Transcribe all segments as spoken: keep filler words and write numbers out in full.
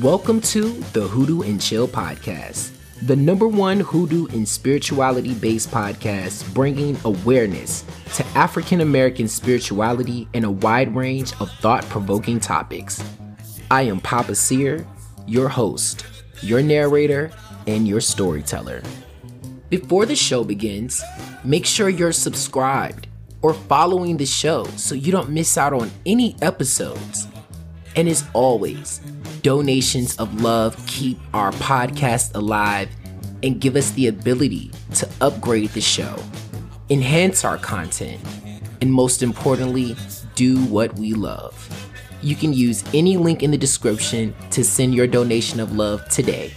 Welcome to the Hoodoo and Chill podcast, the number one hoodoo and spirituality-based podcast bringing awareness to African-American spirituality and a wide range of thought-provoking topics. I am Papa Seer, your host, your narrator, and your storyteller. Before the show begins, make sure you're subscribed or following the show so you don't miss out on any episodes. And as always, donations of love keep our podcast alive and give us the ability to upgrade the show, enhance our content, and most importantly, do what we love. You can use any link in the description to send your donation of love today.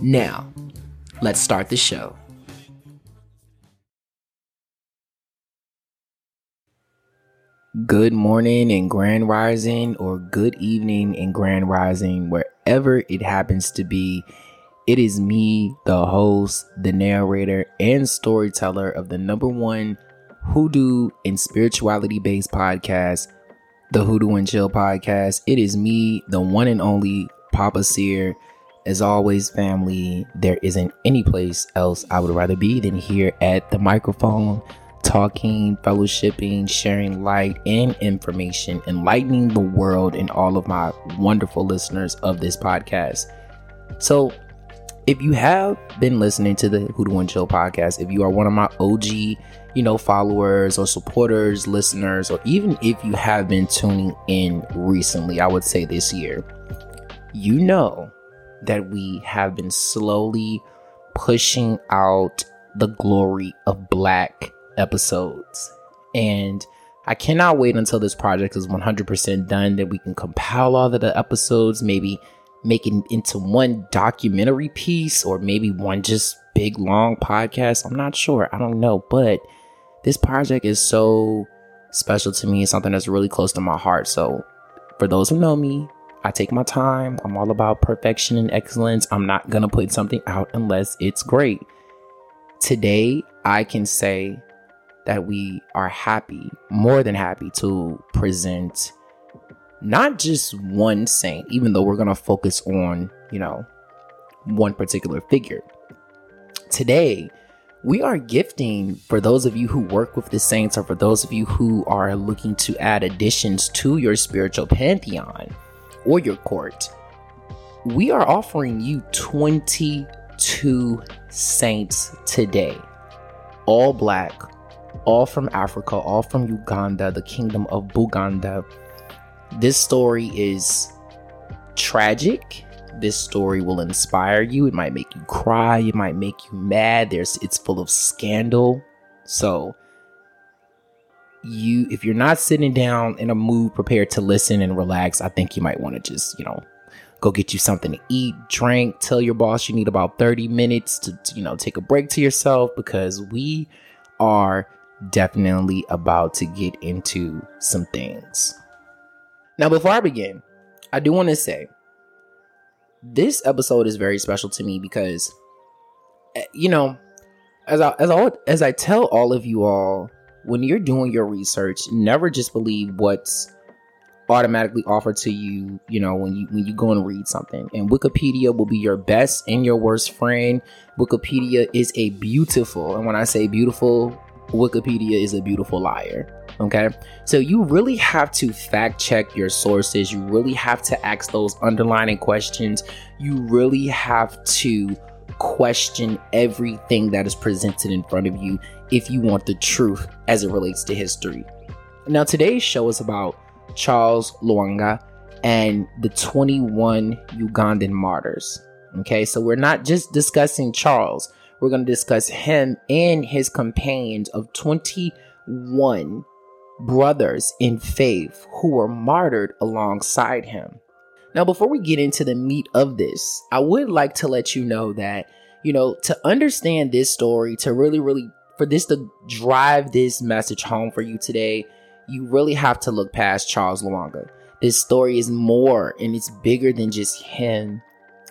Now, let's start the show. Good morning and grand rising, or good evening and grand rising, wherever it happens to be. It is me, the host, the narrator, and storyteller of the number one hoodoo and spirituality-based podcast, the Hoodoo and Chill podcast. It is me, the one and only Papa Seer. As always, family, there isn't any place else I would rather be than here at the microphone, talking, fellowshipping, sharing light and information, enlightening the world and all of my wonderful listeners of this podcast. So if you have been listening to the Hoodoo and Chill podcast, if you are one of my O G, you know, followers or supporters, listeners, or even if you have been tuning in recently, I would say this year, you know that we have been slowly pushing out the glory of Black episodes, and I cannot wait until this project is one hundred percent done, that we can compile all of the episodes, maybe make it into one documentary piece, or maybe one just big long podcast. I'm not sure, I don't know, but this project is so special to me. It's something that's really close to my heart. So for those who know me, I take my time. I'm all about perfection and excellence. I'm not gonna put something out unless it's great. Today I can say that we are happy, more than happy, to present not just one saint, even though we're going to focus on, you know, one particular figure. Today, we are gifting, for those of you who work with the saints, or for those of you who are looking to add additions to your spiritual pantheon or your court, we are offering you twenty-two saints today, all Black, all from Africa, all from Uganda, the kingdom of Buganda. This story is tragic. This story will inspire you. It might make you cry. It might make you mad. There's, it's full of scandal. So you, if you're not sitting down in a mood prepared to listen and relax, I think you might want to just, you know, go get you something to eat, drink, tell your boss you need about thirty minutes to, you know, take a break to yourself, because we are definitely about to get into some things. Now, before I begin, I do want to say this episode is very special to me because, you know, as I, as I, as I tell all of you all, when you're doing your research, never just believe what's automatically offered to you, you know, when you when you go and read something. And Wikipedia will be your best and your worst friend. Wikipedia is a beautiful, and when I say beautiful, Wikipedia is a beautiful liar. Okay, so you really have to fact check your sources. You really have to ask those underlining questions. You really have to question everything that is presented in front of you if you want the truth as it relates to history. Now, today's show is about Charles Lwanga and the twenty-one Ugandan martyrs. Okay, so we're not just discussing Charles. We're going to discuss him and his companions of twenty-one brothers in faith who were martyred alongside him. Now, before we get into the meat of this, I would like to let you know that, you know, to understand this story, to really, really, for this to drive this message home for you today, you really have to look past Charles Lwanga. This story is more, and it's bigger than just him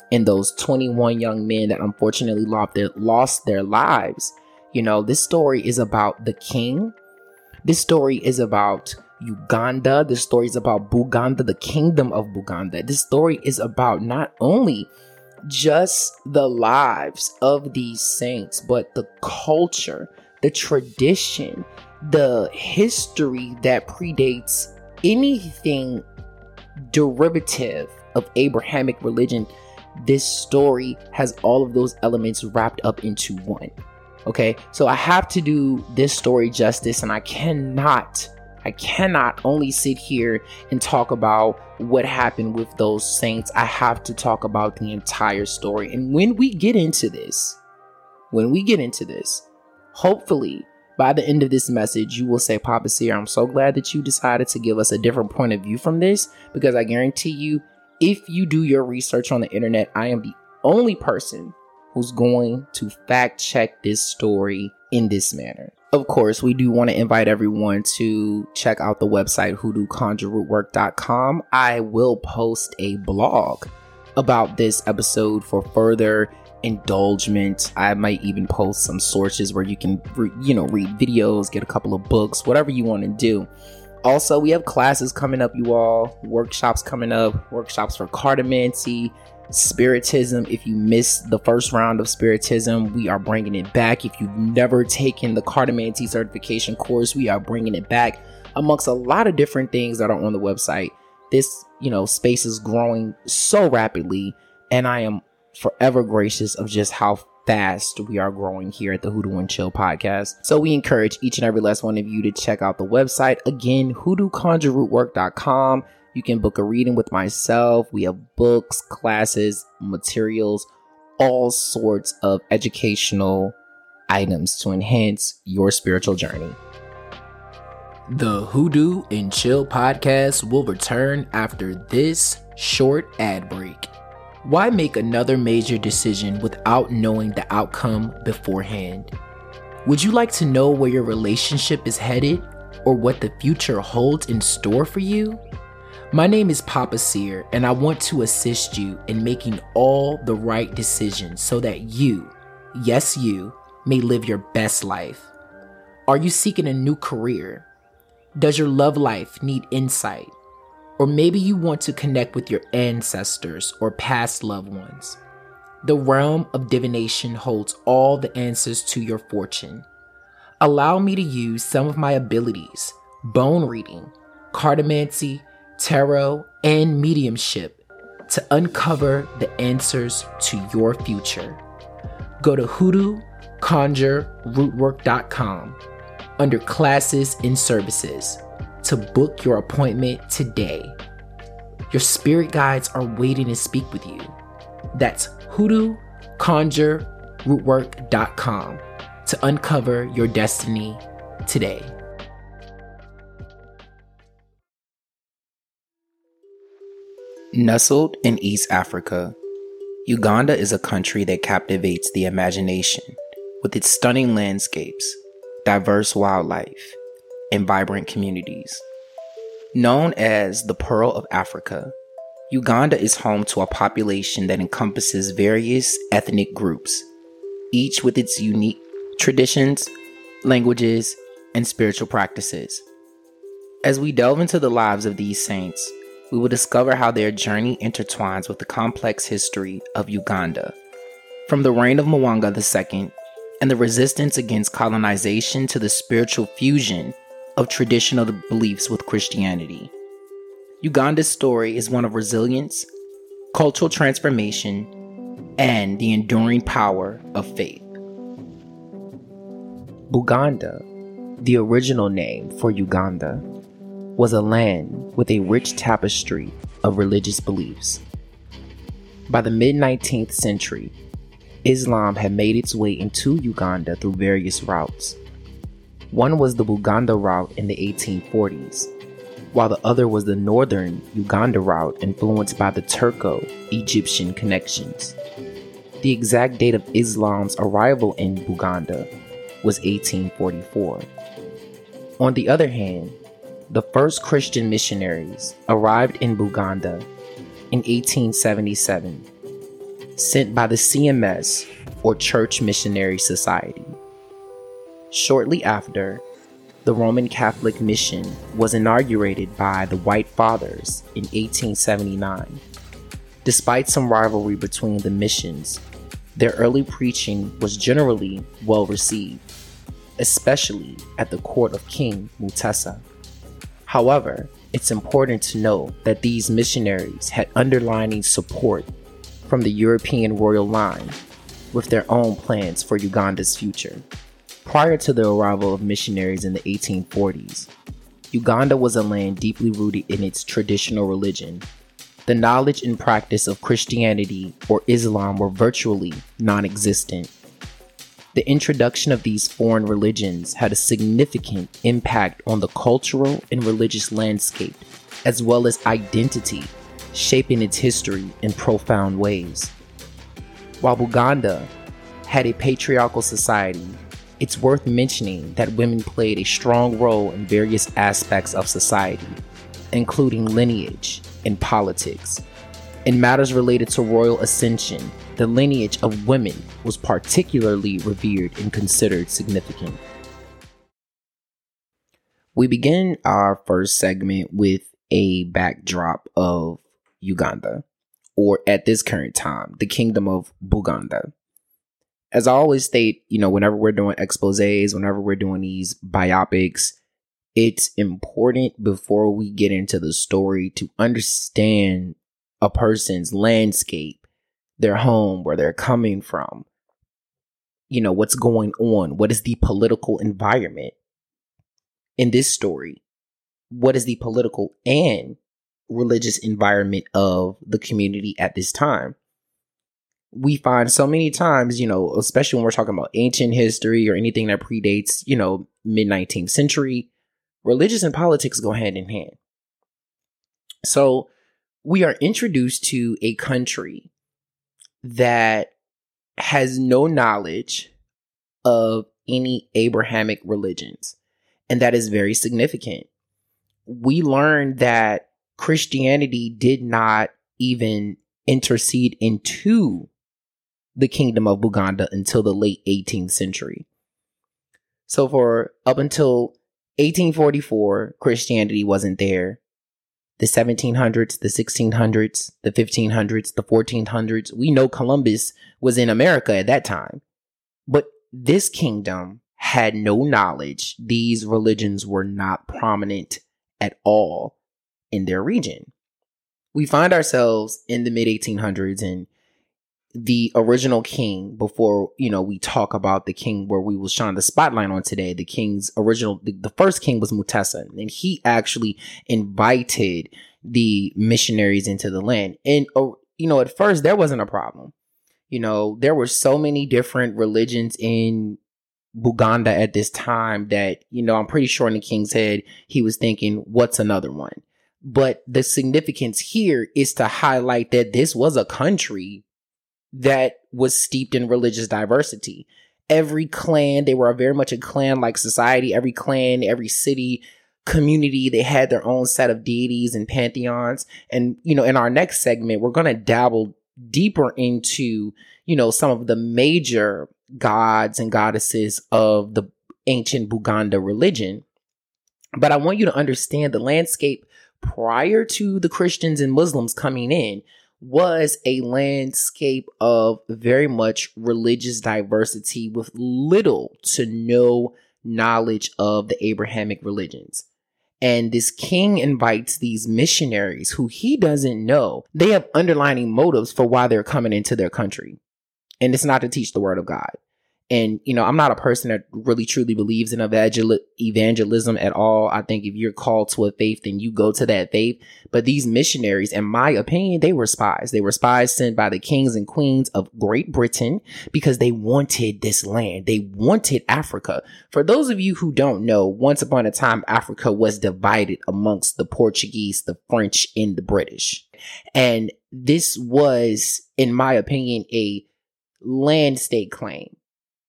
and those twenty-one young men that unfortunately lost their, lost their lives. You know, this story is about the king. This story is about Uganda. This story is about Buganda, the kingdom of Buganda. This story is about not only just the lives of these saints, but the culture, the tradition, the history that predates anything derivative of Abrahamic religion. This story has all of those elements wrapped up into one. Okay, so I have to do this story justice, and I cannot, I cannot only sit here and talk about what happened with those saints. I have to talk about the entire story. And when we get into this, when we get into this, hopefully by the end of this message, you will say, Papa Seer, I'm so glad that you decided to give us a different point of view from this, because I guarantee you, if you do your research on the internet, I am the only person who's going to fact check this story in this manner. Of course, we do want to invite everyone to check out the website hoodoo conjure root work dot com. I will post a blog about this episode for further indulgence. I might even post some sources where you can, re- you know, read videos, get a couple of books, whatever you want to do. Also, we have classes coming up, you all, workshops coming up, workshops for cartomancy, spiritism. If you missed the first round of spiritism, we are bringing it back. If you've never taken the cartomancy certification course, we are bringing it back, amongst a lot of different things that are on the website. This, you know, space is growing so rapidly, and I am forever gracious of just how fast we are growing here at the Hoodoo and Chill podcast. So we encourage each and every last one of you to check out the website. Again, hoodoo conjure root work dot com. You can book a reading with myself. We have books, classes, materials, all sorts of educational items to enhance your spiritual journey. The Hoodoo and Chill podcast will return after this short ad break. Why make another major decision without knowing the outcome beforehand? Would you like to know where your relationship is headed or what the future holds in store for you? My name is Papa Seer, and I want to assist you in making all the right decisions so that you, yes you, may live your best life. Are you seeking a new career? Does your love life need insight? Or maybe you want to connect with your ancestors or past loved ones. The realm of divination holds all the answers to your fortune. Allow me to use some of my abilities, bone reading, cartomancy, tarot, and mediumship to uncover the answers to your future. Go to hoodoo conjure root work dot com under classes and services to book your appointment today. Your spirit guides are waiting to speak with you. That's hoodoo conjure root work dot com to uncover your destiny today. Nestled in East Africa, Uganda is a country that captivates the imagination with its stunning landscapes, diverse wildlife, and vibrant communities. Known as the Pearl of Africa, Uganda is home to a population that encompasses various ethnic groups, each with its unique traditions, languages, and spiritual practices. As we delve into the lives of these saints, we will discover how their journey intertwines with the complex history of Uganda. From the reign of Mwanga the Second and the resistance against colonization to the spiritual fusion of traditional beliefs with Christianity, Uganda's story is one of resilience, cultural transformation, and the enduring power of faith. Buganda, the original name for Uganda, was a land with a rich tapestry of religious beliefs. By the mid-nineteenth century, Islam had made its way into Uganda through various routes. One was the Buganda route in the eighteen forties, while the other was the northern Uganda route influenced by the Turco-Egyptian connections. The exact date of Islam's arrival in Buganda was eighteen forty-four. On the other hand, the first Christian missionaries arrived in Buganda in eighteen seventy-seven, sent by the C M S, or Church Missionary Society. Shortly after, The Roman Catholic mission was inaugurated by the White Fathers in eighteen seventy-nine. Despite some rivalry between the missions, their early preaching was generally well received, especially at the court of King Mutesa. However, it's important to note that these missionaries had underlying support from the European royal line with their own plans for Uganda's future. Prior to the arrival of missionaries in the eighteen forties, Uganda was a land deeply rooted in its traditional religion. The knowledge and practice of Christianity or Islam were virtually non-existent. The introduction of these foreign religions had a significant impact on the cultural and religious landscape, as well as identity, shaping its history in profound ways. While Buganda had a patriarchal society, it's worth mentioning that women played a strong role in various aspects of society, including lineage and politics. In matters related to royal ascension, the lineage of women was particularly revered and considered significant. We begin our first segment with a backdrop of Uganda, or at this current time, the Kingdom of Buganda. As I always state, you know, whenever we're doing exposés, whenever we're doing these biopics, it's important before we get into the story to understand a person's landscape, their home, where they're coming from, you know, what's going on, what is the political environment in this story, what is the political and religious environment of the community at this time. We find so many times, you know, especially when we're talking about ancient history or anything that predates, you know, mid-nineteenth century, religious and politics go hand in hand. So we are introduced to a country that has no knowledge of any Abrahamic religions, and that is very significant. We learned that Christianity did not even intercede into the Kingdom of Buganda until the late eighteenth century. So for up until eighteen forty-four, Christianity wasn't there. The seventeen hundreds, the sixteen hundreds, the fifteen hundreds, the fourteen hundreds. We know Columbus was in America at that time, but this kingdom had no knowledge. These religions were not prominent at all in their region. We find ourselves in the mid eighteen hundreds, and the original king, before, you know, we talk about the king where we will shine the spotlight on today, the king's original, the, the first king was Mutesa, and he actually invited the missionaries into the land. And, uh, you know, at first there wasn't a problem. You know, there were so many different religions in Buganda at this time that, you know, I'm pretty sure in the king's head, he was thinking, what's another one? But the significance here is to highlight that this was a country that was steeped in religious diversity. Every clan, they were very much a clan-like society. Every clan, every city, community, they had their own set of deities and pantheons. And, you know, in our next segment, we're going to dabble deeper into, you know, some of the major gods and goddesses of the ancient Buganda religion. But I want you to understand the landscape prior to the Christians and Muslims coming in was a landscape of very much religious diversity with little to no knowledge of the Abrahamic religions. And this king invites these missionaries who he doesn't know. They have underlying motives for why they're coming into their country. And it's not to teach the word of God. And, you know, I'm not a person that really truly believes in evangel- evangelism at all. I think if you're called to a faith, then you go to that faith. But these missionaries, in my opinion, they were spies. They were spies sent by the kings and queens of Great Britain because they wanted this land. They wanted Africa. For those of you who don't know, once upon a time, Africa was divided amongst the Portuguese, the French, and the British. And this was, in my opinion, a land-state claim.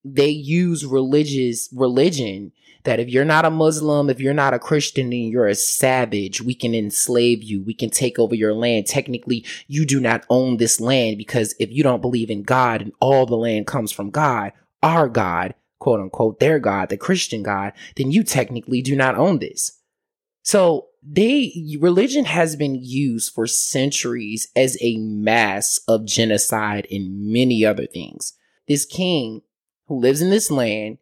They use religious religion that if you're not a Muslim, if you're not a Christian, then you're a savage. We can enslave you. We can take over your land. Technically, you do not own this land because if you don't believe in God and all the land comes from God, our God, quote unquote, their God, the Christian God, then you technically do not own this. So they religion has been used for centuries as a mass of genocide and many other things. This king who lives in this land,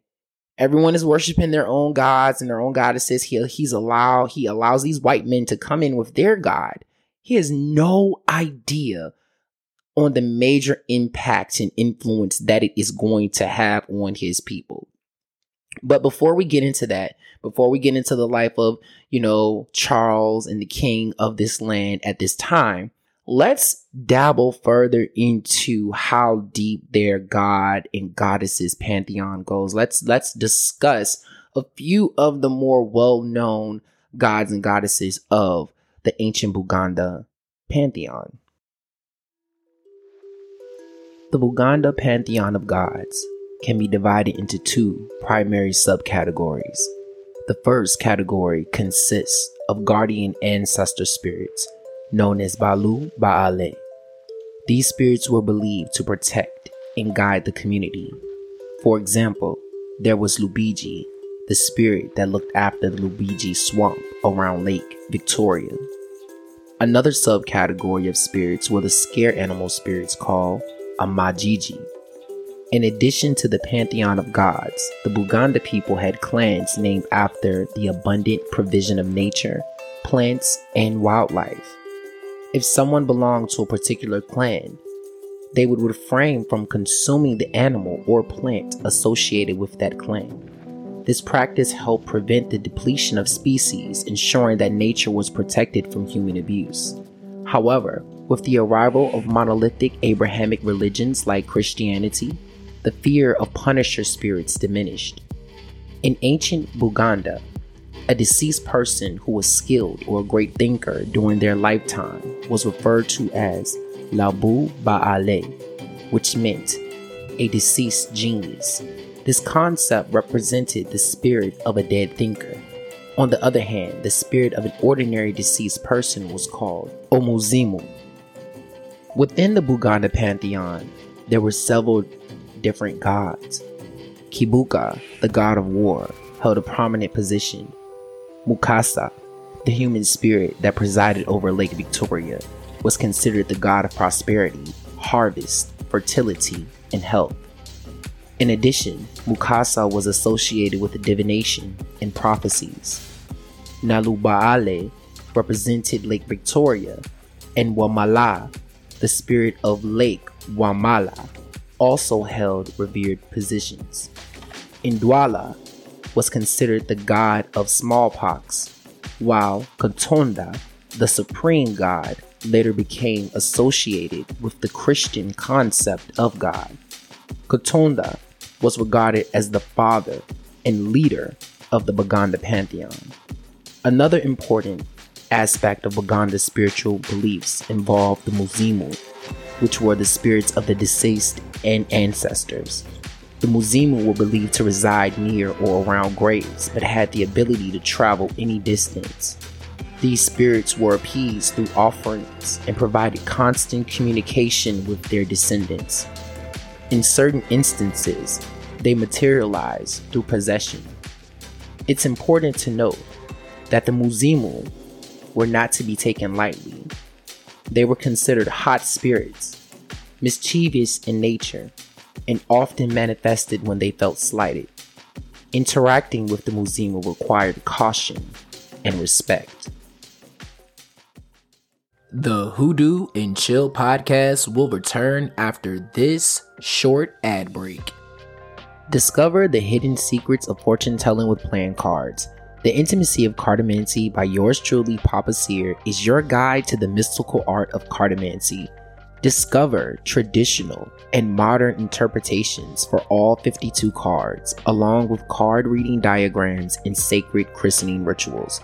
everyone is worshiping their own gods and their own goddesses. He, he's allow, he allows these white men to come in with their God. He has no idea on the major impact and influence that it is going to have on his people. But before we get into that, before we get into the life of, you know, Charles and the king of this land at this time, let's dabble further into how deep their god and goddesses pantheon goes. Let's let's discuss a few of the more well-known gods and goddesses of the ancient Buganda pantheon. The Buganda pantheon of gods can be divided into two primary subcategories. The first category consists of guardian ancestor spirits known as Balu Baale. These spirits were believed to protect and guide the community. For example, there was Lubiji, the spirit that looked after the Lubiji swamp around Lake Victoria. Another subcategory of spirits were the scare animal spirits called Amajiji. In addition to the pantheon of gods, the Buganda people had clans named after the abundant provision of nature, plants, and wildlife. If someone belonged to a particular clan, they would refrain from consuming the animal or plant associated with that clan. This practice helped prevent the depletion of species, ensuring that nature was protected from human abuse. However, with the arrival of monolithic Abrahamic religions like Christianity, the fear of punisher spirits diminished. In ancient Buganda, a deceased person who was skilled or a great thinker during their lifetime was referred to as Labu Baale, which meant a deceased genius. This concept represented the spirit of a dead thinker. On the other hand, the spirit of an ordinary deceased person was called Omuzimu. Within the Buganda pantheon, there were several different gods. Kibuka, the god of war, held a prominent position. Mukasa, the human spirit that presided over Lake Victoria, was considered the god of prosperity, harvest, fertility, and health. In addition, Mukasa was associated with divination and prophecies. Nalubaale represented Lake Victoria, and Wamala, the spirit of Lake Wamala, also held revered positions. In Dwala was considered the god of smallpox, while Katonda, the supreme god, later became associated with the Christian concept of God. Katonda was regarded as the father and leader of the Buganda pantheon. Another important aspect of Buganda's spiritual beliefs involved the Muzimu, which were the spirits of the deceased and ancestors. The Muzimu were believed to reside near or around graves, but had the ability to travel any distance. These spirits were appeased through offerings and provided constant communication with their descendants. In certain instances, they materialized through possession. It's important to note that the Muzimu were not to be taken lightly. They were considered hot spirits, mischievous in nature, and often manifested when they felt slighted. Interacting with the Muzimu required caution and respect. The Hoodoo and Chill podcast will return after this short ad break. Discover the hidden secrets of fortune-telling with playing cards. The Intimacy of Cartomancy by yours truly, Papa Seer, is your guide to the mystical art of cartomancy. Discover traditional and modern interpretations for all fifty-two cards, along with card reading diagrams and sacred christening rituals.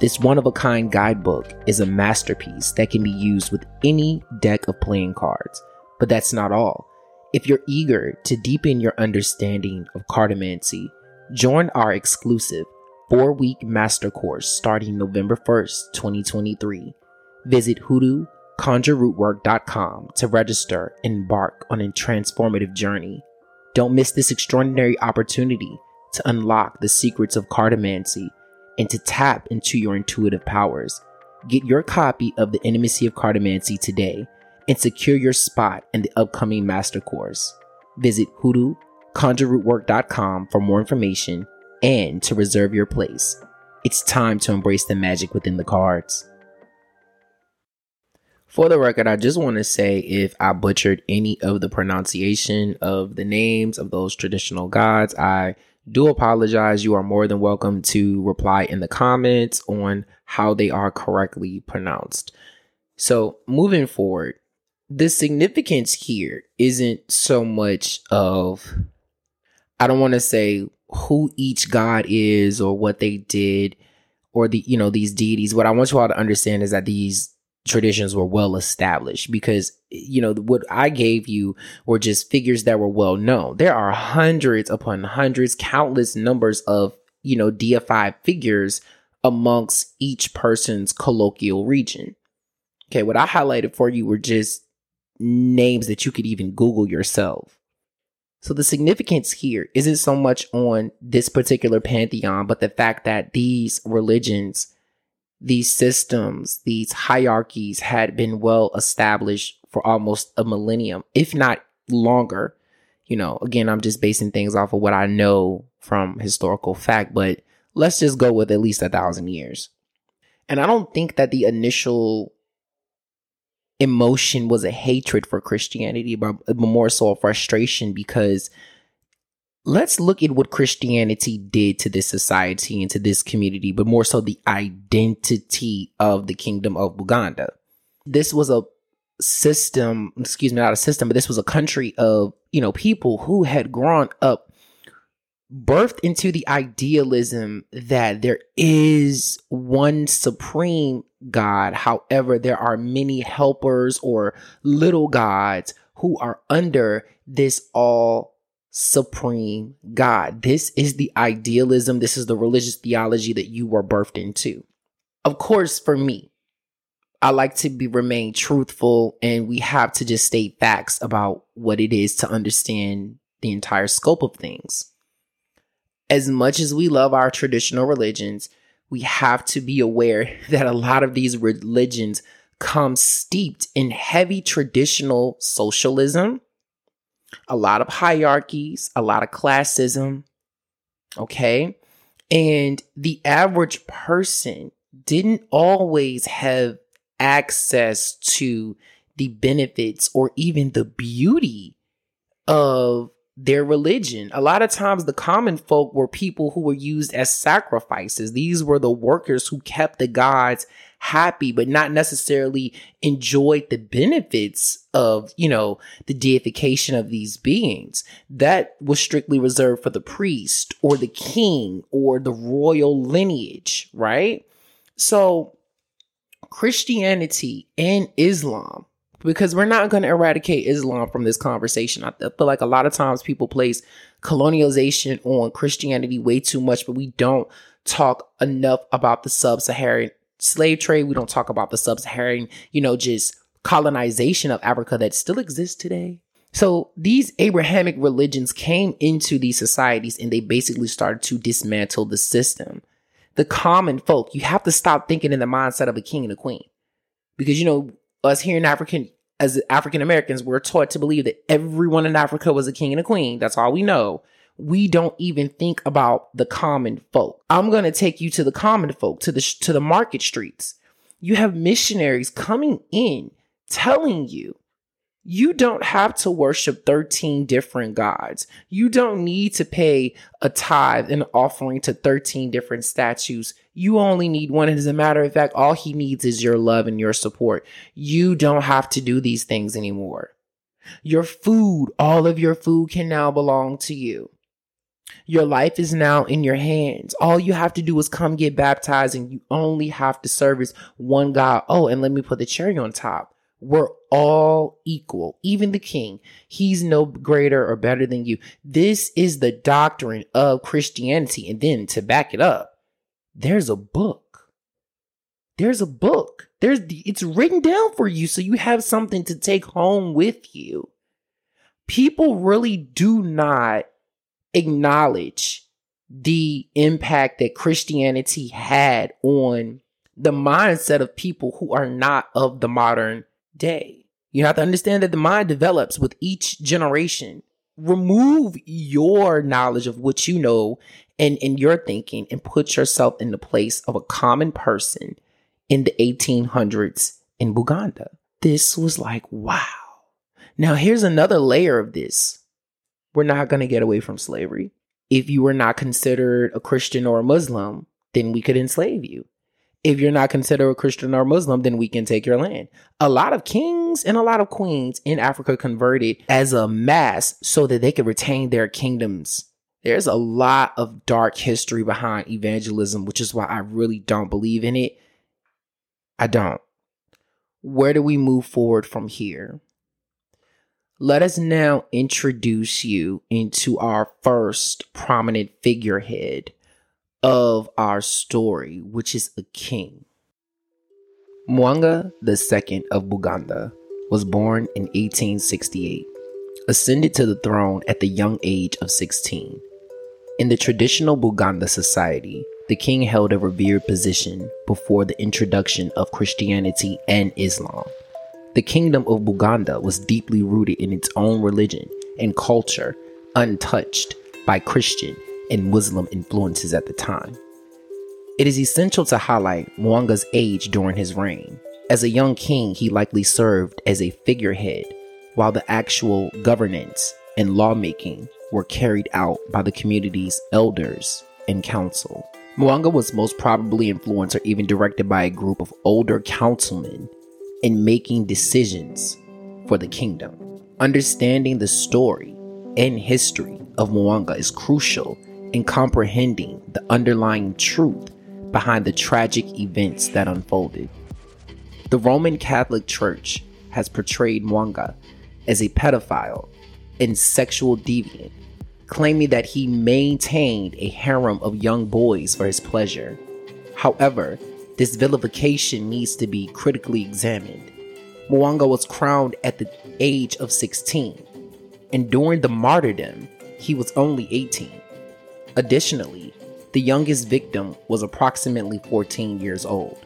This one-of-a-kind guidebook is a masterpiece that can be used with any deck of playing cards. But that's not all. If you're eager to deepen your understanding of cartomancy, join our exclusive four-week master course starting November first, twenty twenty-three. Visit Hoodoo Conjure Root Work dot com to register and embark on a transformative journey. Don't miss this extraordinary opportunity to unlock the secrets of cartomancy and to tap into your intuitive powers. Get your copy of The Intimacy of Cartomancy today and secure your spot in the upcoming master course. Visit hoodoo conjure root work dot com for more information and to reserve your place. It's time to embrace the magic within the cards. For the record, I just want to say if I butchered any of the pronunciation of the names of those traditional gods, I do apologize. You are more than welcome to reply in the comments on how they are correctly pronounced. So moving forward, the significance here isn't so much of, I don't want to say who each god is or what they did or the, you know, these deities. What I want you all to understand is that these traditions were well established, because, you know, what I gave you were just figures that were well known. There are hundreds upon hundreds, countless numbers of, you know, deified figures amongst each person's colloquial region. Okay, what I highlighted for you were just names that you could even Google yourself. So the significance here isn't so much on this particular pantheon, but the fact that these religions, these systems, these hierarchies had been well established for almost a millennium, if not longer. You know, again, I'm just basing things off of what I know from historical fact, but let's just go with at least a thousand years. And I don't think that the initial emotion was a hatred for Christianity, but more so a frustration, because let's look at what Christianity did to this society and to this community, but more so the identity of the Kingdom of Buganda. This was a system, excuse me, not a system, but this was a country of, you know, people who had grown up, birthed into the idealism that there is one supreme God. However, there are many helpers or little gods who are under this all supreme God. This is the idealism. This is the religious theology that you were birthed into. Of course, for me, I like to be remain truthful, and we have to just state facts about what it is to understand the entire scope of things. As much as we love our traditional religions, we have to be aware that a lot of these religions come steeped in heavy traditional socialism, a lot of hierarchies, a lot of classism, okay? And the average person didn't always have access to the benefits or even the beauty of their religion. A lot of times the common folk were people who were used as sacrifices. These were the workers who kept the gods happy, but not necessarily enjoyed the benefits of, you know, the deification of these beings. That was strictly reserved for the priest or the king or the royal lineage, right? So Christianity and Islam, because we're not going to eradicate Islam from this conversation. I feel like a lot of times people place colonization on Christianity way too much, but we don't talk enough about the sub-Saharan slave trade. We don't talk about the sub-Saharan, you know, just colonization of Africa that still exists today. So these Abrahamic religions came into these societies and they basically started to dismantle the system. The common folk, you have to stop thinking in the mindset of a king and a queen, because, you know, us here in African, as African Americans, we're taught to believe that everyone in Africa was a king and a queen. That's all we know. We don't even think about the common folk. I'm going to take you to the common folk, to the to the market streets. You have missionaries coming in telling you, you don't have to worship thirteen different gods. You don't need to pay a tithe and offering to thirteen different statues. You only need one. And as a matter of fact, all he needs is your love and your support. You don't have to do these things anymore. Your food, all of your food can now belong to you. Your life is now in your hands. All you have to do is come get baptized, and you only have to service one God. Oh, and let me put the cherry on top. We're all equal. Even the king, he's no greater or better than you. This is the doctrine of Christianity. And then to back it up, there's a book. There's a book. There's, it's written down for you, so you have something to take home with you. people really do not acknowledge the impact that Christianity had on the mindset of people who are not of the modern day. You have to understand that the mind develops with each generation. Remove your knowledge of what you know and in your thinking and put yourself in the place of a common person in the eighteen hundreds in Buganda. This was like, wow. Now, here's another layer of this. We're not going to get away from slavery. If you were not considered a Christian or a Muslim, then we could enslave you. If you're not considered a Christian or Muslim, then we can take your land. A lot of kings and a lot of queens in Africa converted as a mass so that they could retain their kingdoms. There's a lot of dark history behind evangelism, which is why I really don't believe in it. I don't. Where do we move forward from here? Let us now introduce you into our first prominent figurehead of our story, which is a king. Mwanga the Second of Buganda was born in eighteen sixty-eight, ascended to the throne at the young age of sixteen. In the traditional Buganda society, the king held a revered position before the introduction of Christianity and Islam. The kingdom of Buganda was deeply rooted in its own religion and culture, untouched by Christian and Muslim influences at the time. It is essential to highlight Mwanga's age during his reign. As a young king, he likely served as a figurehead, while the actual governance and lawmaking were carried out by the community's elders and council. Mwanga was most probably influenced or even directed by a group of older councilmen in making decisions for the kingdom. Understanding the story and history of Mwanga is crucial in comprehending the underlying truth behind the tragic events that unfolded. The Roman Catholic Church has portrayed Mwanga as a pedophile and sexual deviant, claiming that he maintained a harem of young boys for his pleasure. However, this vilification needs to be critically examined. Mwanga was crowned at the age of sixteen, and during the martyrdom, he was only eighteen. Additionally, the youngest victim was approximately fourteen years old.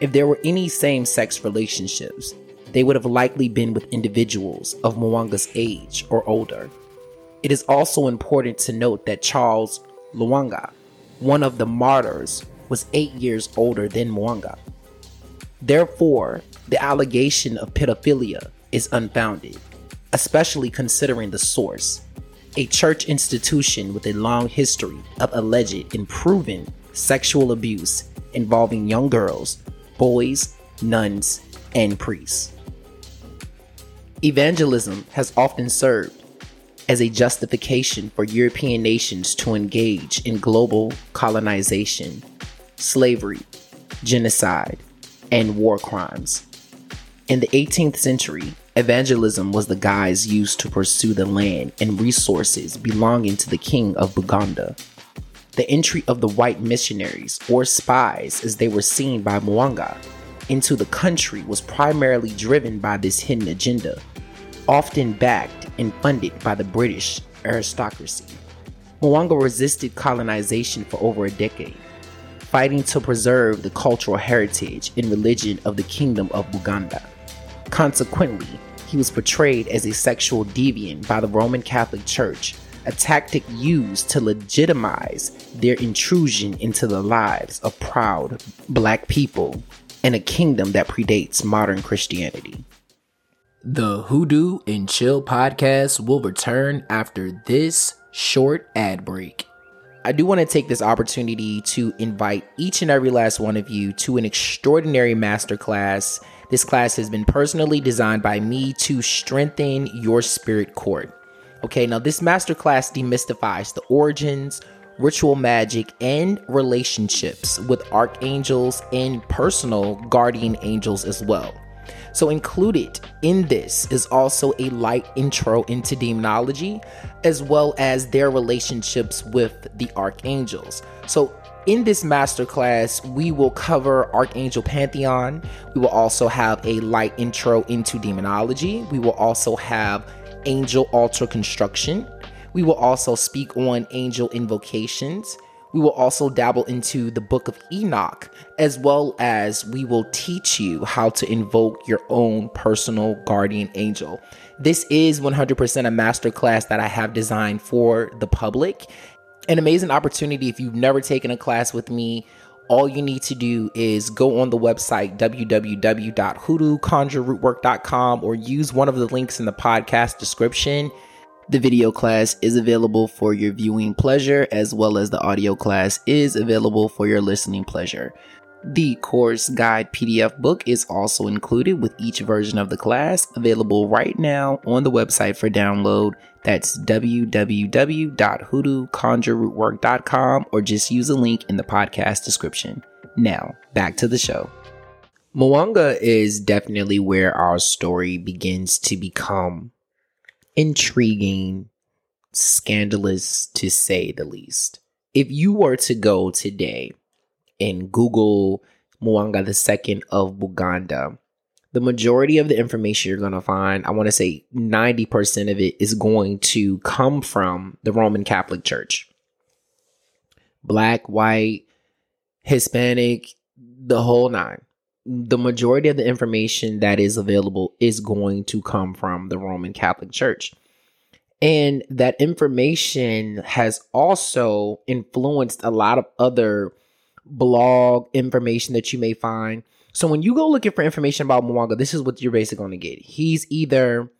If there were any same-sex relationships, they would have likely been with individuals of Mwanga's age or older. It is also important to note that Charles Lwanga, one of the martyrs, was eight years older than Mwanga. Therefore, the allegation of pedophilia is unfounded, especially considering the source, a church institution with a long history of alleged and proven sexual abuse involving young girls, boys, nuns, and priests. Evangelism has often served as a justification for European nations to engage in global colonization, slavery, genocide, and war crimes. In the eighteenth century, evangelism was the guise used to pursue the land and resources belonging to the king of Buganda. The entry of the white missionaries, or spies as they were seen by Mwanga, into the country was primarily driven by this hidden agenda, often backed and funded by the British aristocracy. Mwanga resisted colonization for over a decade, fighting to preserve the cultural heritage and religion of the kingdom of Buganda. Consequently, he was portrayed as a sexual deviant by the Roman Catholic Church, a tactic used to legitimize their intrusion into the lives of proud black people in a kingdom that predates modern Christianity. The Hoodoo and Chill podcast will return after this short ad break. I do want to take this opportunity to invite each and every last one of you to an extraordinary masterclass. This class has been personally designed by me to strengthen your spirit cord. Okay, now this masterclass demystifies the origins, ritual magic, and relationships with archangels and personal guardian angels as well. So included in this is also a light intro into demonology, as well as their relationships with the archangels. So in this masterclass, we will cover Archangel Pantheon. We will also have a light intro into demonology. We will also have angel altar construction. We will also speak on angel invocations. We will also dabble into the Book of Enoch, as well as we will teach you how to invoke your own personal guardian angel. This is one hundred percent a masterclass that I have designed for the public. An amazing opportunity if you've never taken a class with me. All you need to do is go on the website w w w dot hoodoo conjure root work dot com or use one of the links in the podcast description. The video class is available for your viewing pleasure, as well as the audio class is available for your listening pleasure. The course guide P D F book is also included with each version of the class, available right now on the website for download. That's w w w dot hoodoo conjure root work dot com or just use a link in the podcast description. Now, back to the show. Mwanga is definitely where our story begins to become intriguing, scandalous to say the least. If you were to go today and Google Mwanga the second of Buganda, the majority of the information you're going to find, I want to say ninety percent of it, is going to come from the Roman Catholic Church. Black, white, Hispanic, the whole nine. The majority of the information that is available is going to come from the Roman Catholic Church. And that information has also influenced a lot of other blog information that you may find. So when you go looking for information about Mwanga, this is what you're basically going to get. He's either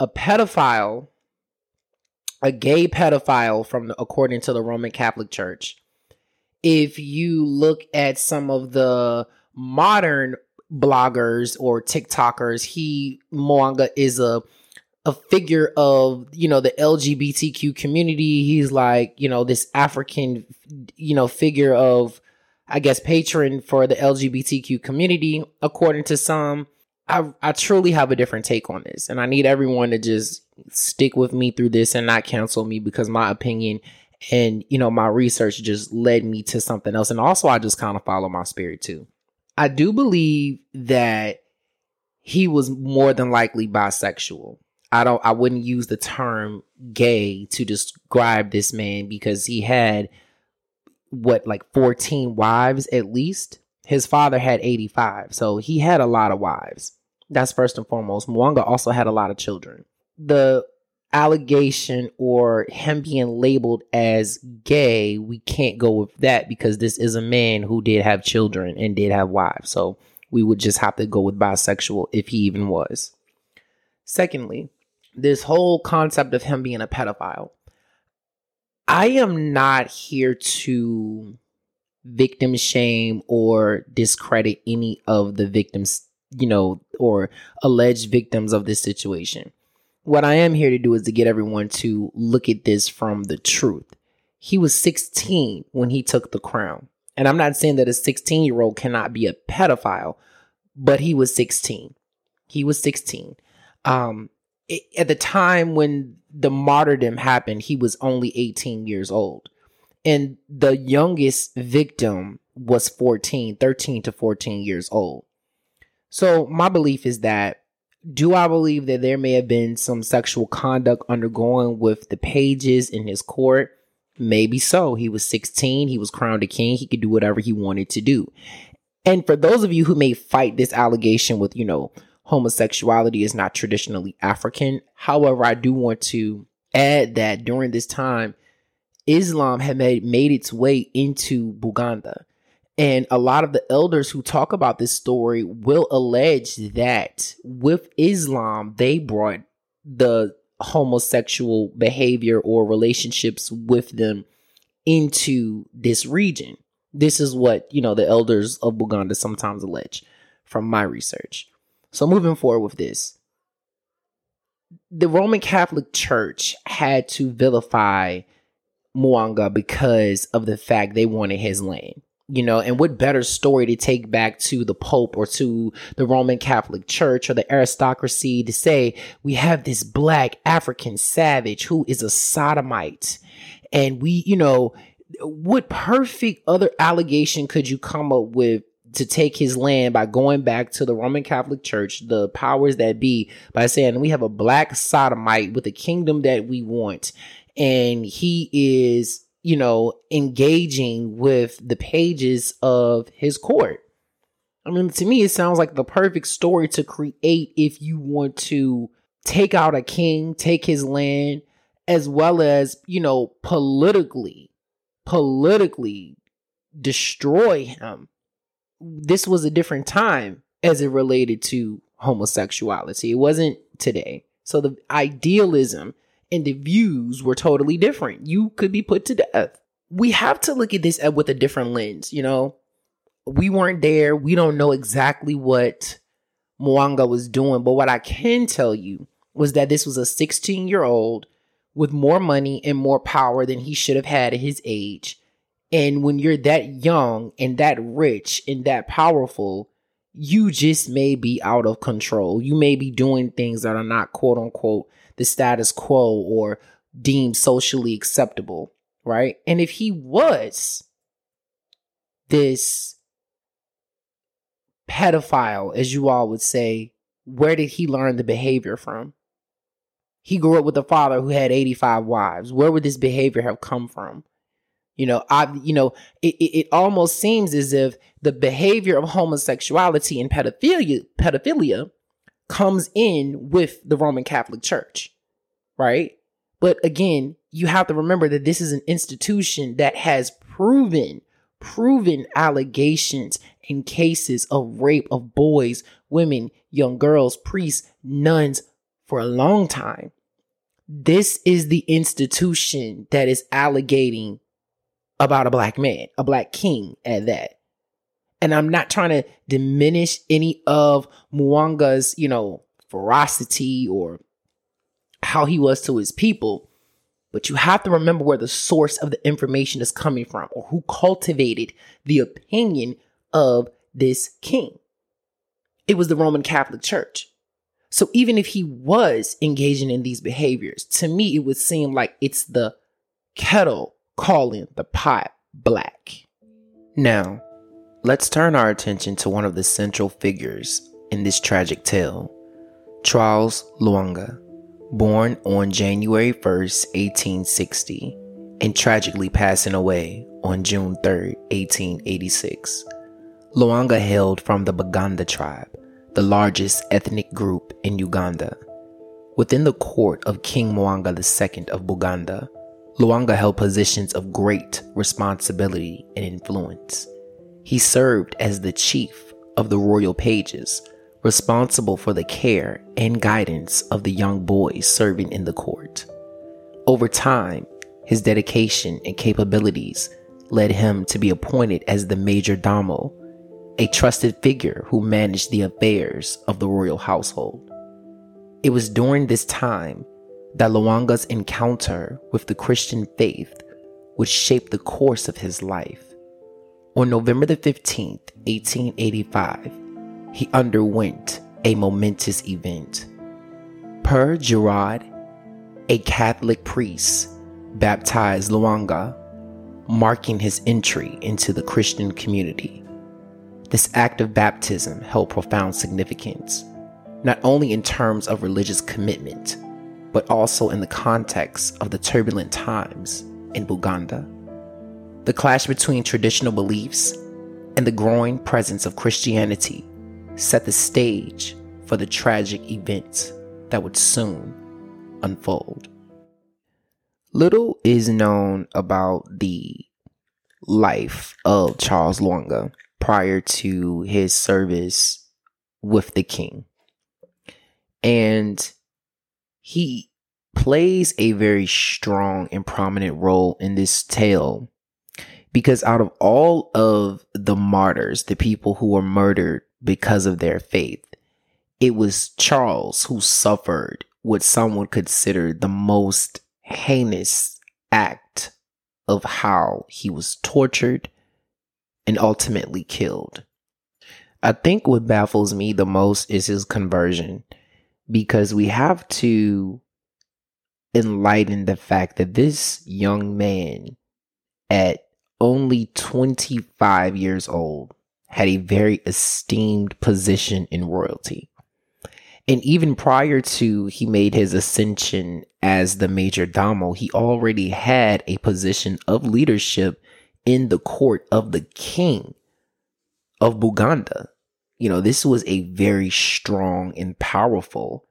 a pedophile, a gay pedophile from the, according to the Roman Catholic Church. If you look at some of the modern bloggers or TikTokers, he Mwanga is a a figure of, you know, the L G B T Q community. He's like, you know, this African, you know, figure of, I guess, patron for the L G B T Q community, according to some. I I truly have a different take on this, and I need everyone to just stick with me through this and not cancel me, because my opinion and, you know, my research just led me to something else. And also, I just kind of follow my spirit too. I do believe that he was more than likely bisexual. I don't, I wouldn't use the term gay to describe this man, because he had what, like fourteen wives at least. His father had eighty-five. So he had a lot of wives. That's first and foremost. Mwanga also had a lot of children. The allegation or him being labeled as gay, we can't go with that, because this is a man who did have children and did have wives. So we would just have to go with bisexual if he even was. Secondly, this whole concept of him being a pedophile. I am not here to victim shame or discredit any of the victims, you know, or alleged victims of this situation. What I am here to do is to get everyone to look at this from the truth. He was sixteen when he took the crown. And I'm not saying that a sixteen-year-old cannot be a pedophile, but he was sixteen. He was sixteen. Um, it, at the time when the martyrdom happened, he was only eighteen years old. And the youngest victim was fourteen, thirteen to fourteen years old. So my belief is that, do I believe that there may have been some sexual conduct undergoing with the pages in his court? Maybe so. He was sixteen. He was crowned a king. He could do whatever he wanted to do. And for those of you who may fight this allegation with, you know, homosexuality is not traditionally African. However, I do want to add that during this time, Islam had made, made its way into Buganda. And a lot of the elders who talk about this story will allege that with Islam, they brought the homosexual behavior or relationships with them into this region. This is what, you know, the elders of Buganda sometimes allege from my research. So moving forward with this, the Roman Catholic Church had to vilify Mwanga because of the fact they wanted his land. You know, and what better story to take back to the Pope or to the Roman Catholic Church or the aristocracy to say, we have this black African savage who is a sodomite. And we, you know, what perfect other allegation could you come up with to take his land by going back to the Roman Catholic Church, the powers that be, by saying we have a black sodomite with a kingdom that we want. And he is, you know, engaging with the pages of his court. I mean, to me, it sounds like the perfect story to create if you want to take out a king, take his land, as well as, you know, politically, politically destroy him. This was a different time as it related to homosexuality. It wasn't today. So the idealism and the views were totally different. You could be put to death. We have to look at this with a different lens, you know. We weren't there. We don't know exactly what Mwanga was doing. But what I can tell you was that this was a sixteen-year-old with more money and more power than he should have had at his age. And when you're that young and that rich and that powerful, you just may be out of control. You may be doing things that are not, quote unquote, the status quo or deemed socially acceptable, right? And if he was this pedophile, as you all would say, where did he learn the behavior from? He grew up with a father who had eighty-five wives. Where would this behavior have come from? You know, I, you know, it, it almost seems as if the behavior of homosexuality and pedophilia, pedophilia comes in with the Roman Catholic Church, right? But again, you have to remember that this is an institution that has proven, proven allegations in cases of rape of boys, women, young girls, priests, nuns for a long time. This is the institution that is allegating about a black man, a black king at that. And I'm not trying to diminish any of Mwanga's, you know, ferocity or how he was to his people. But you have to remember where the source of the information is coming from, or who cultivated the opinion of this king. It was the Roman Catholic Church. So even if he was engaging in these behaviors, to me, it would seem like it's the kettle calling the pot black. Now, let's turn our attention to one of the central figures in this tragic tale, Charles Lwanga, born on January first, eighteen sixty, and tragically passing away on June third, eighteen eighty-six. Lwanga hailed from the Buganda tribe, the largest ethnic group in Uganda. Within the court of King Mwanga the Second of Buganda, Lwanga held positions of great responsibility and influence. He served as the chief of the royal pages, responsible for the care and guidance of the young boys serving in the court. Over time, his dedication and capabilities led him to be appointed as the major domo, a trusted figure who managed the affairs of the royal household. It was during this time that Lwanga's encounter with the Christian faith would shape the course of his life. On November the fifteenth, eighteen eighty-five, he underwent a momentous event. Per Gerard, a Catholic priest baptized Lwanga, marking his entry into the Christian community. This act of baptism held profound significance, not only in terms of religious commitment, but also in the context of the turbulent times in Buganda. The clash between traditional beliefs and the growing presence of Christianity set the stage for the tragic events that would soon unfold. Little is known about the life of Charles Lwanga prior to his service with the king. And he plays a very strong and prominent role in this tale, because out of all of the martyrs, the people who were murdered because of their faith, it was Charles who suffered what some would consider the most heinous act of how he was tortured and ultimately killed. I think what baffles me the most is his conversion, because we have to enlighten the fact that this young man at only twenty-five years old had a very esteemed position in royalty. And even prior to he made his ascension as the Major Domo, he already had a position of leadership in the court of the king of Buganda. You know, this was a very strong and powerful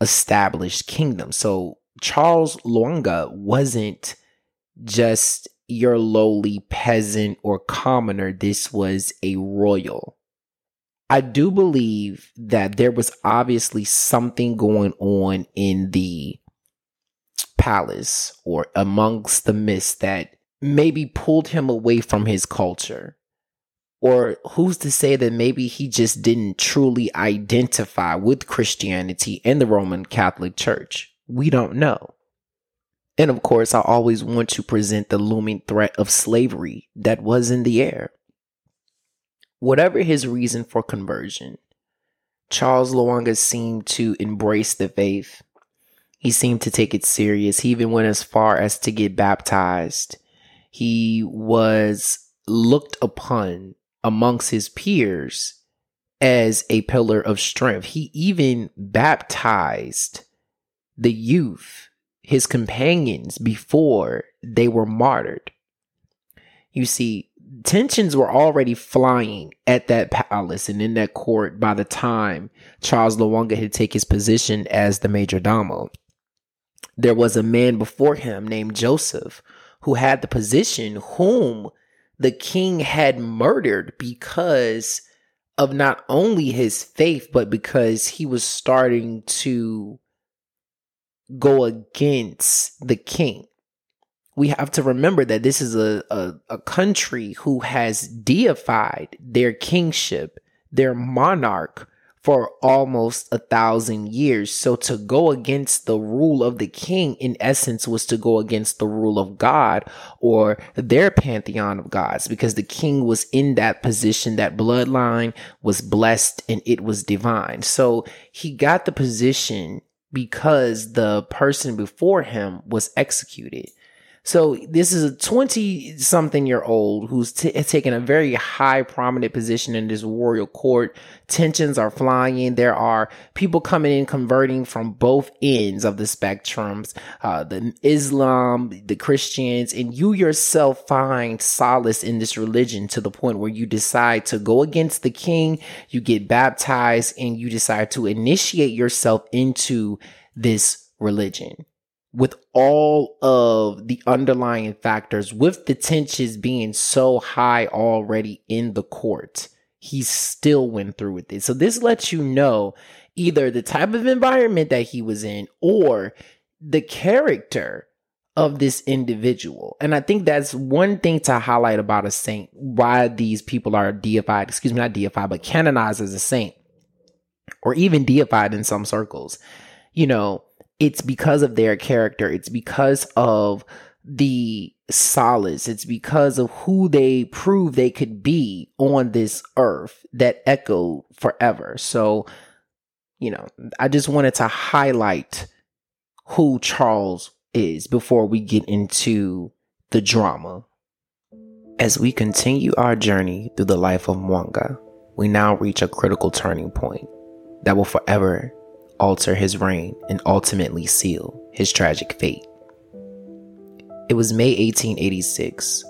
established kingdom. So Charles Lwanga wasn't just your lowly peasant or commoner. This was a royal. I do believe that there was obviously something going on in the palace or amongst the mist that maybe pulled him away from his culture. Or who's to say that maybe he just didn't truly identify with Christianity and the Roman Catholic Church? We don't know. And of course, I always want to present the looming threat of slavery that was in the air. Whatever his reason for conversion, Charles Lwanga seemed to embrace the faith. He seemed to take it serious. He even went as far as to get baptized. He was looked upon amongst his peers as a pillar of strength. He even baptized the youth, his companions, before they were martyred. You see, tensions were already flying at that palace and in that court by the time Charles Lwanga had taken his position as the Major Domo. There was a man before him named Joseph who had the position, whom the king had murdered because of not only his faith, but because he was starting to go against the king. We have to remember that this is a, a, a country who has deified their kingship, their monarch, for almost a thousand years. So to go against the rule of the king, in essence, was to go against the rule of God or their pantheon of gods, because the king was in that position. That bloodline was blessed and it was divine. So he got the position because the person before him was executed. So this is a twenty-something-year-old who's t- taken a very high, prominent position in this royal court. Tensions are flying. There are people coming in, converting from both ends of the spectrums, uh, the Islam, the Christians, and you yourself find solace in this religion to the point where you decide to go against the king, you get baptized, and you decide to initiate yourself into this religion, with all of the underlying factors, with the tensions being so high already in the court. He still went through with it. So this lets you know either the type of environment that he was in or the character of this individual. And I think that's one thing to highlight about a saint, why these people are deified, excuse me, not deified, but canonized as a saint, or even deified in some circles. You know, it's because of their character. It's because of the solace. It's because of who they prove they could be on this earth that echoed forever. So, you know, I just wanted to highlight who Charles is before we get into the drama. As we continue our journey through the life of Mwanga, we now reach a critical turning point that will forever alter his reign and ultimately seal his tragic fate. It was May eighteen eighty-six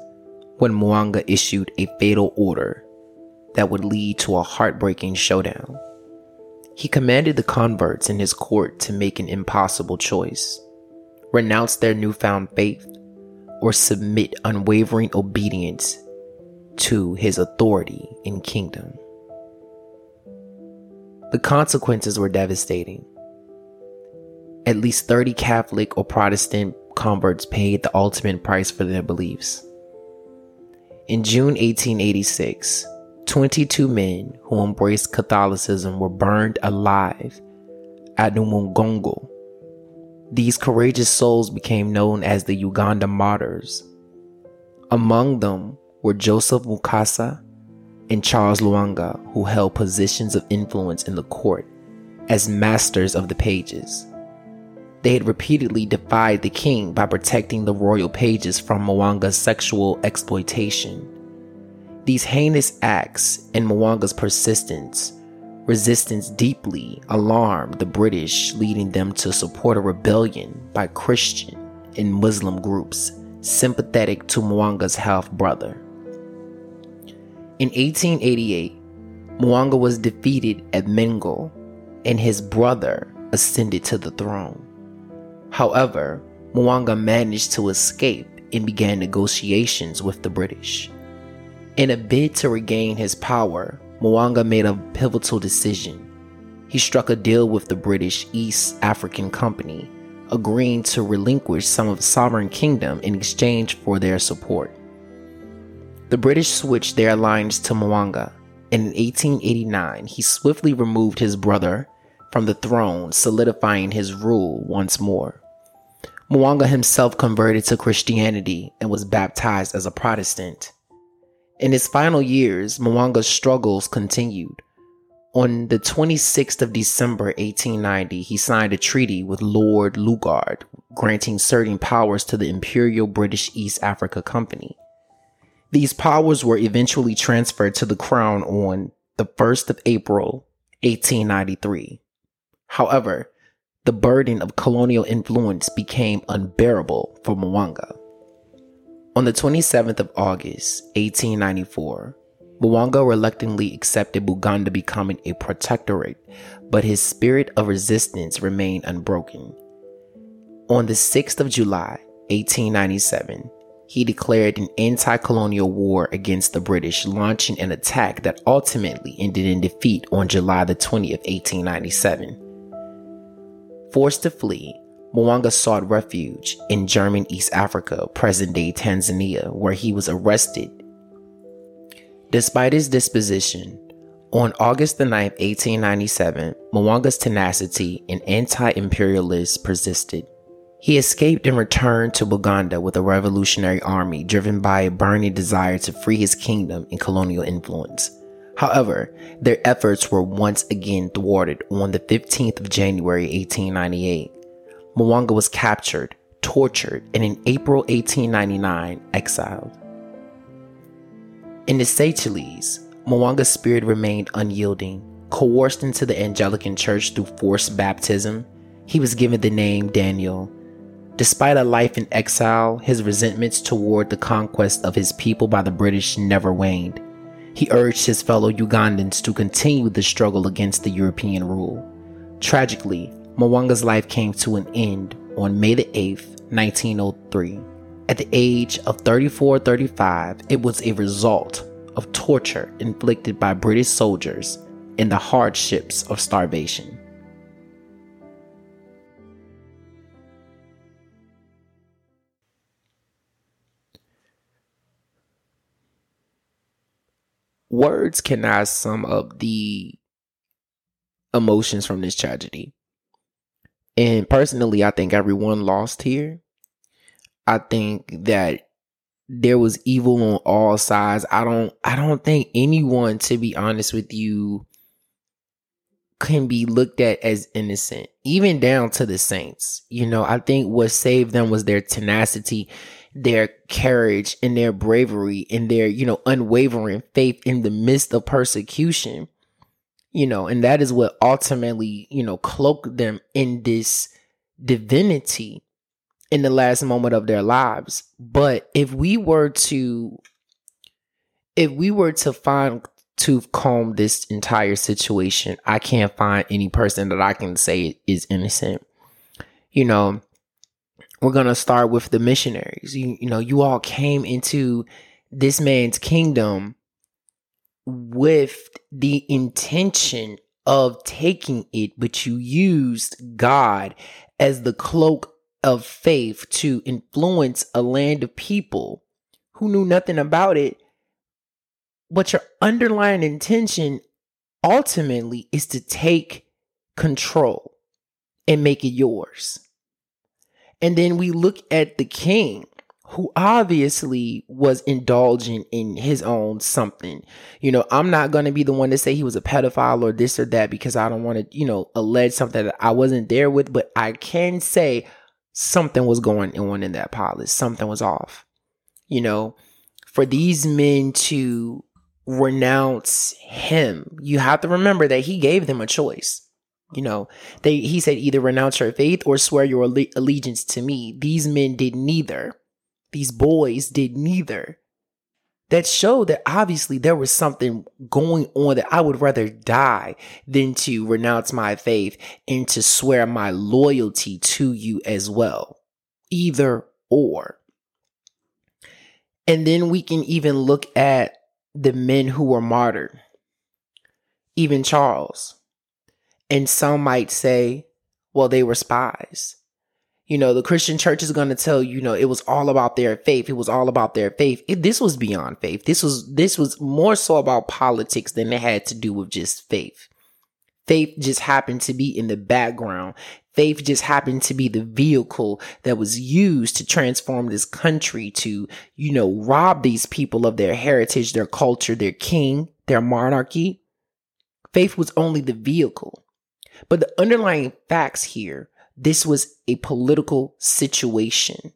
when Mwanga issued a fatal order that would lead to a heartbreaking showdown. He commanded the converts in his court to make an impossible choice: renounce their newfound faith or submit unwavering obedience to his authority and kingdom. The consequences were devastating. At least thirty Catholic or Protestant converts paid the ultimate price for their beliefs. In June eighteen eighty-six, twenty-two men who embraced Catholicism were burned alive at Numungongo. These courageous souls became known as the Uganda martyrs. Among them were Joseph Mukasa and Charles Lwanga, who held positions of influence in the court as masters of the pages. They had repeatedly defied the king by protecting the royal pages from Mwanga's sexual exploitation. These heinous acts and Mwanga's persistence resistance deeply alarmed the British, leading them to support a rebellion by Christian and Muslim groups sympathetic to Mwanga's half-brother. In eighteen eighty-eight, Mwanga was defeated at Mengo and his brother ascended to the throne. However, Mwanga managed to escape and began negotiations with the British. In a bid to regain his power, Mwanga made a pivotal decision. He struck a deal with the British East African Company, agreeing to relinquish some of the sovereign kingdom in exchange for their support. The British switched their alliance to Mwanga, and in eighteen eighty-nine, he swiftly removed his brother from the throne, solidifying his rule once more. Mwanga himself converted to Christianity and was baptized as a Protestant. In his final years, Mwanga's struggles continued. On the twenty-sixth of December eighteen ninety, he signed a treaty with Lord Lugard, granting certain powers to the Imperial British East Africa Company. These powers were eventually transferred to the crown on the first of April, eighteen ninety-three. However, the burden of colonial influence became unbearable for Mwanga. On the twenty-seventh of August, eighteen ninety-four, Mwanga reluctantly accepted Buganda becoming a protectorate, but his spirit of resistance remained unbroken. On the sixth of July, eighteen ninety-seven, he declared an anti-colonial war against the British, launching an attack that ultimately ended in defeat on July the twentieth, eighteen ninety-seven. Forced to flee, Mwanga sought refuge in German East Africa, present-day Tanzania, where he was arrested. Despite his disposition, on August the ninth, eighteen ninety-seven, Mwanga's tenacity and anti-imperialists persisted. He escaped and returned to Buganda with a revolutionary army driven by a burning desire to free his kingdom and colonial influence. However, their efforts were once again thwarted on the fifteenth of January, eighteen ninety-eight. Mwanga was captured, tortured, and in April eighteen ninety-nine, exiled. In the Seychelles, Mwanga's spirit remained unyielding. Coerced into the Anglican Church through forced baptism, he was given the name Daniel. Despite a life in exile, his resentments toward the conquest of his people by the British never waned. He urged his fellow Ugandans to continue the struggle against the European rule. Tragically, Mwanga's life came to an end on May the eighth, nineteen oh three. At the age of thirty-four thirty-five, it was a result of torture inflicted by British soldiers and the hardships of starvation. Words cannot sum up the emotions from this tragedy. And personally, I think everyone lost here. I think that there was evil on all sides. I don't I don't think anyone, to be honest with you, can be looked at as innocent, even down to the saints. You know, I think what saved them was their tenacity, their courage, and their bravery, and their, you know, unwavering faith in the midst of persecution. You know, and that is what ultimately, you know, cloaked them in this divinity in the last moment of their lives. But if we were to, if we were to find, to comb this entire situation, I can't find any person that I can say is innocent. You know, we're going to start with the missionaries. You, you know, you all came into this man's kingdom with the intention of taking it, but you used God as the cloak of faith to influence a land of people who knew nothing about it. But your underlying intention ultimately is to take control and make it yours. And then we look at the king, who obviously was indulging in his own something. You know, I'm not going to be the one to say he was a pedophile or this or that, because I don't want to, you know, allege something that I wasn't there with, but I can say something was going on in that palace. Something was off. You know, for these men to renounce him, you have to remember that he gave them a choice. You know, they he said, either renounce your faith or swear your alle- allegiance to me. These men did neither. These boys did neither. That showed that obviously there was something going on, that I would rather die than to renounce my faith and to swear my loyalty to you as well. Either or. And then we can even look at the men who were martyred. Even Charles. And some might say, well, they were spies. You know, the Christian church is going to tell you, you know, it was all about their faith. It was all about their faith. It, this was beyond faith. This was this was more so about politics than it had to do with just faith. Faith just happened to be in the background. Faith just happened to be the vehicle that was used to transform this country, to, you know, rob these people of their heritage, their culture, their king, their monarchy. Faith was only the vehicle. But the underlying facts here, this was a political situation.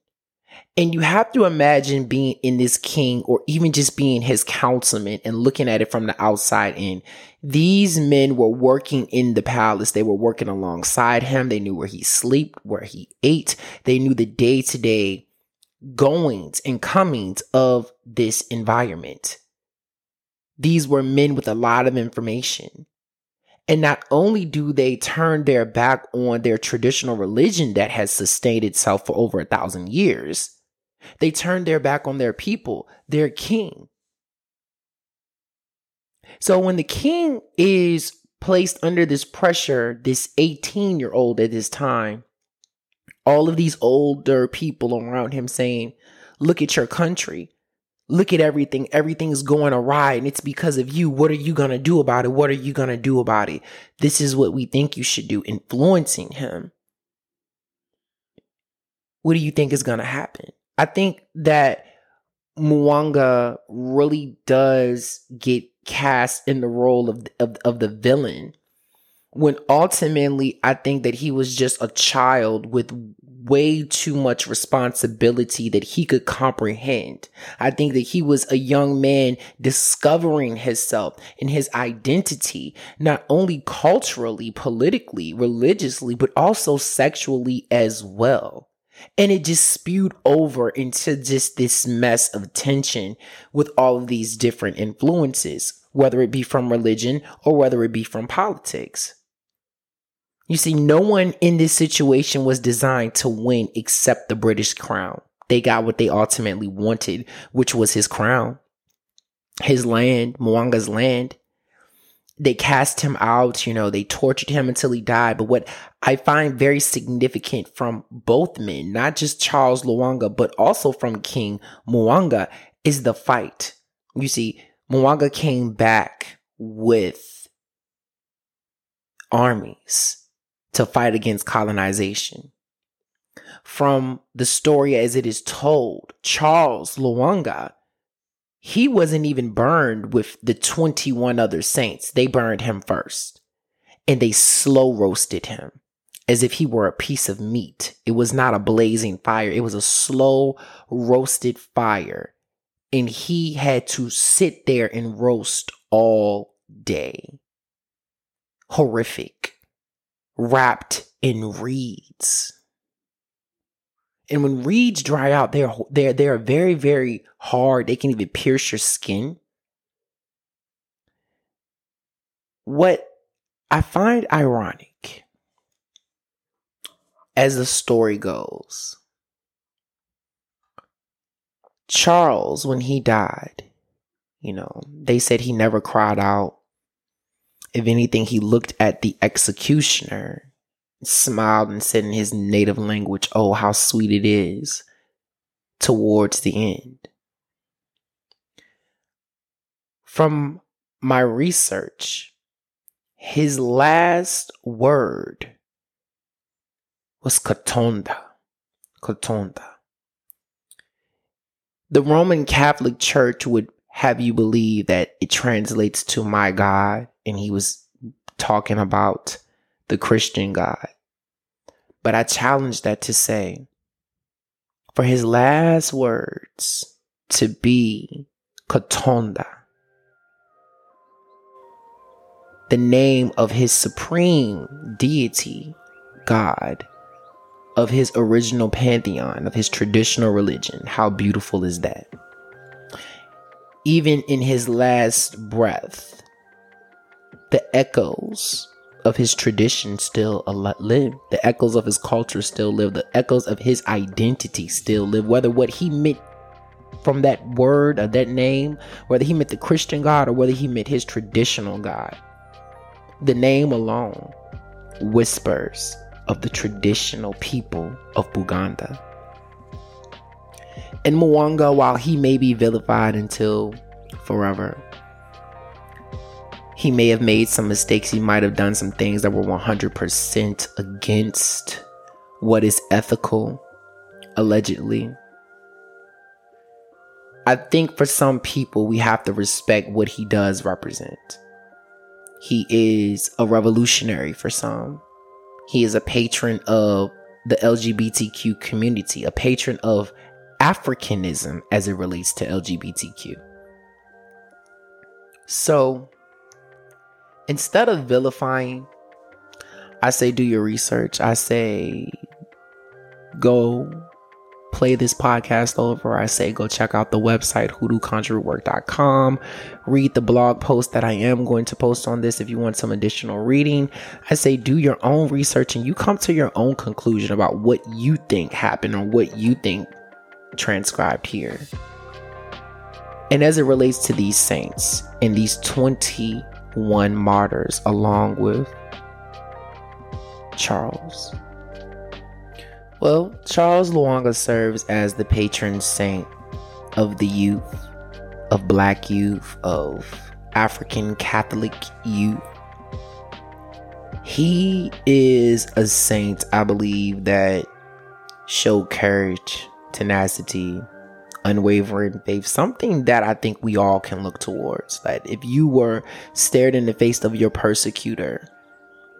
And you have to imagine being in this king, or even just being his councilman, and looking at it from the outside in. These men were working in the palace. They were working alongside him. They knew where he slept, where he ate. They knew the day-to-day goings and comings of this environment. These were men with a lot of information. And not only do they turn their back on their traditional religion that has sustained itself for over a thousand years, they turn their back on their people, their king. So when the king is placed under this pressure, this eighteen-year-old at this time, all of these older people around him saying, look at your country. Look at everything. Everything's going awry, and it's because of you. What are you going to do about it? What are you going to do about it? This is what we think you should do, influencing him. What do you think is going to happen? I think that Mwanga really does get cast in the role of, of, of the villain, when ultimately I think that he was just a child with way too much responsibility that he could comprehend. I think that he was a young man discovering himself and his identity, not only culturally, politically, religiously, but also sexually as well. And it just spewed over into just this mess of tension with all of these different influences, whether it be from religion or whether it be from politics. You see, no one in this situation was designed to win except the British crown. They got what they ultimately wanted, which was his crown, his land, Mwanga's land. They cast him out, you know, they tortured him until he died. But what I find very significant from both men, not just Charles Lwanga, but also from King Mwanga, is the fight. You see, Mwanga came back with armies to fight against colonization. From the story as it is told, Charles Lwanga, he wasn't even burned with the twenty-one other saints. They burned him first, and they slow roasted him as if he were a piece of meat. It was not a blazing fire. It was a slow roasted fire, and he had to sit there and roast all day. Horrific. Wrapped in reeds. And when reeds dry out, they're they're they're very, very hard. They can even pierce your skin. What I find ironic, as the story goes, Charles, when he died, you know, they said he never cried out. If anything, he looked at the executioner, smiled, and said in his native language, "Oh, how sweet it is," towards the end. From my research, his last word was Katonda. Katonda. The Roman Catholic Church would have you believe that it translates to "my God," and he was talking about the Christian God. But I challenge that to say, for his last words to be Katonda, the name of his supreme deity, God, of his original pantheon, of his traditional religion. How beautiful is that? Even in his last breath, the echoes of his tradition still live. The echoes of his culture still live. The echoes of his identity still live. Whether what he meant from that word or that name, whether he meant the Christian God or whether he meant his traditional God, the name alone whispers of the traditional people of Buganda. And Mwanga, while he may be vilified until forever, he may have made some mistakes. He might have done some things that were one hundred percent against what is ethical, allegedly. I think for some people, we have to respect what he does represent. He is a revolutionary for some. He is a patron of the L G B T Q community, a patron of Africanism as it relates to L G B T Q. So instead of vilifying, I say do your research. I say go play this podcast over. I say go check out the website, hoodoo conjure work dot com. Read the blog post that I am going to post on this if you want some additional reading. I say do your own research and you come to your own conclusion about what you think happened or what you think transcribed here. And as it relates to these saints and these twenty-one martyrs, along with Charles. Well, Charles Lwanga serves as the patron saint of the youth, of black youth, of African Catholic youth. He is a saint, I believe, that showed courage, tenacity, unwavering faith, something that I think we all can look towards. That if you were stared in the face of your persecutor,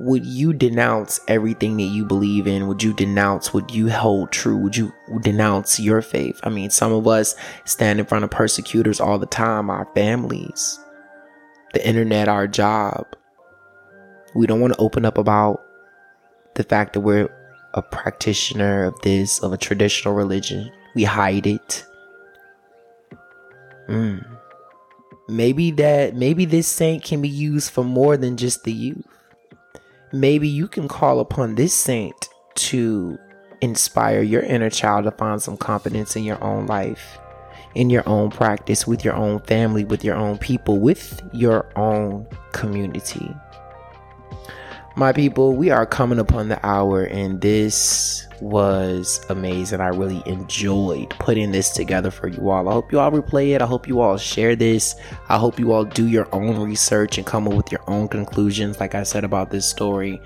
would you denounce everything that you believe in? Would you denounce what you hold true? Would you denounce your faith? I mean, some of us stand in front of persecutors all the time, our families, the internet, our job. We don't want to open up about the fact that we're a practitioner of this, of a traditional religion. We hide it. Mm. Maybe that, maybe this saint can be used for more than just the youth. Maybe you can call upon this saint to inspire your inner child to find some confidence in your own life, in your own practice, with your own family, with your own people, with your own community. My people, we are coming upon the hour, and this was amazing. I really enjoyed putting this together for you all. I hope you all replay it. I hope you all share this. I hope you all do your own research and come up with your own conclusions. Like I said about this story,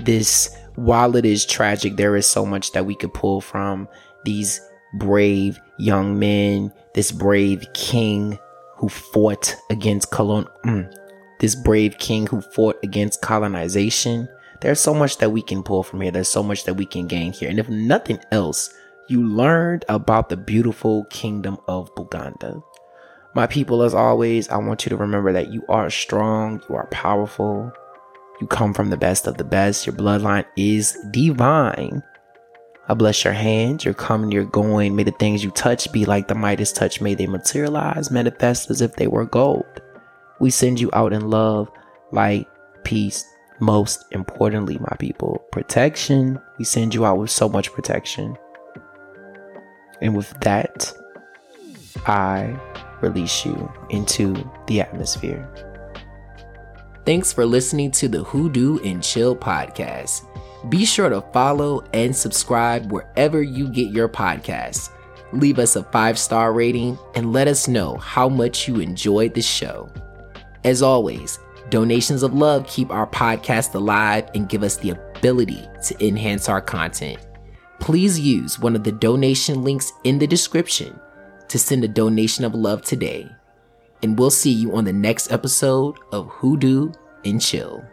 this, while it is tragic, there is so much that we could pull from these brave young men, this brave king who fought against colon. Mm. This brave king who fought against colonization. There's so much that we can pull from here. There's so much that we can gain here. And if nothing else, you learned about the beautiful kingdom of Buganda. My people, as always, I want you to remember that you are strong. You are powerful. You come from the best of the best. Your bloodline is divine. I bless your hands. You're coming, you're going. May the things you touch be like the Midas touch. May they materialize, manifest as if they were gold. We send you out in love, light, peace. Most importantly, my people, protection. We send you out with so much protection. And with that, I release you into the atmosphere. Thanks for listening to the Hoodoo and Chill podcast. Be sure to follow and subscribe wherever you get your podcasts. Leave us a five-star rating and let us know how much you enjoyed the show. As always, donations of love keep our podcast alive and give us the ability to enhance our content. Please use one of the donation links in the description to send a donation of love today. And we'll see you on the next episode of Hoodoo and Chill.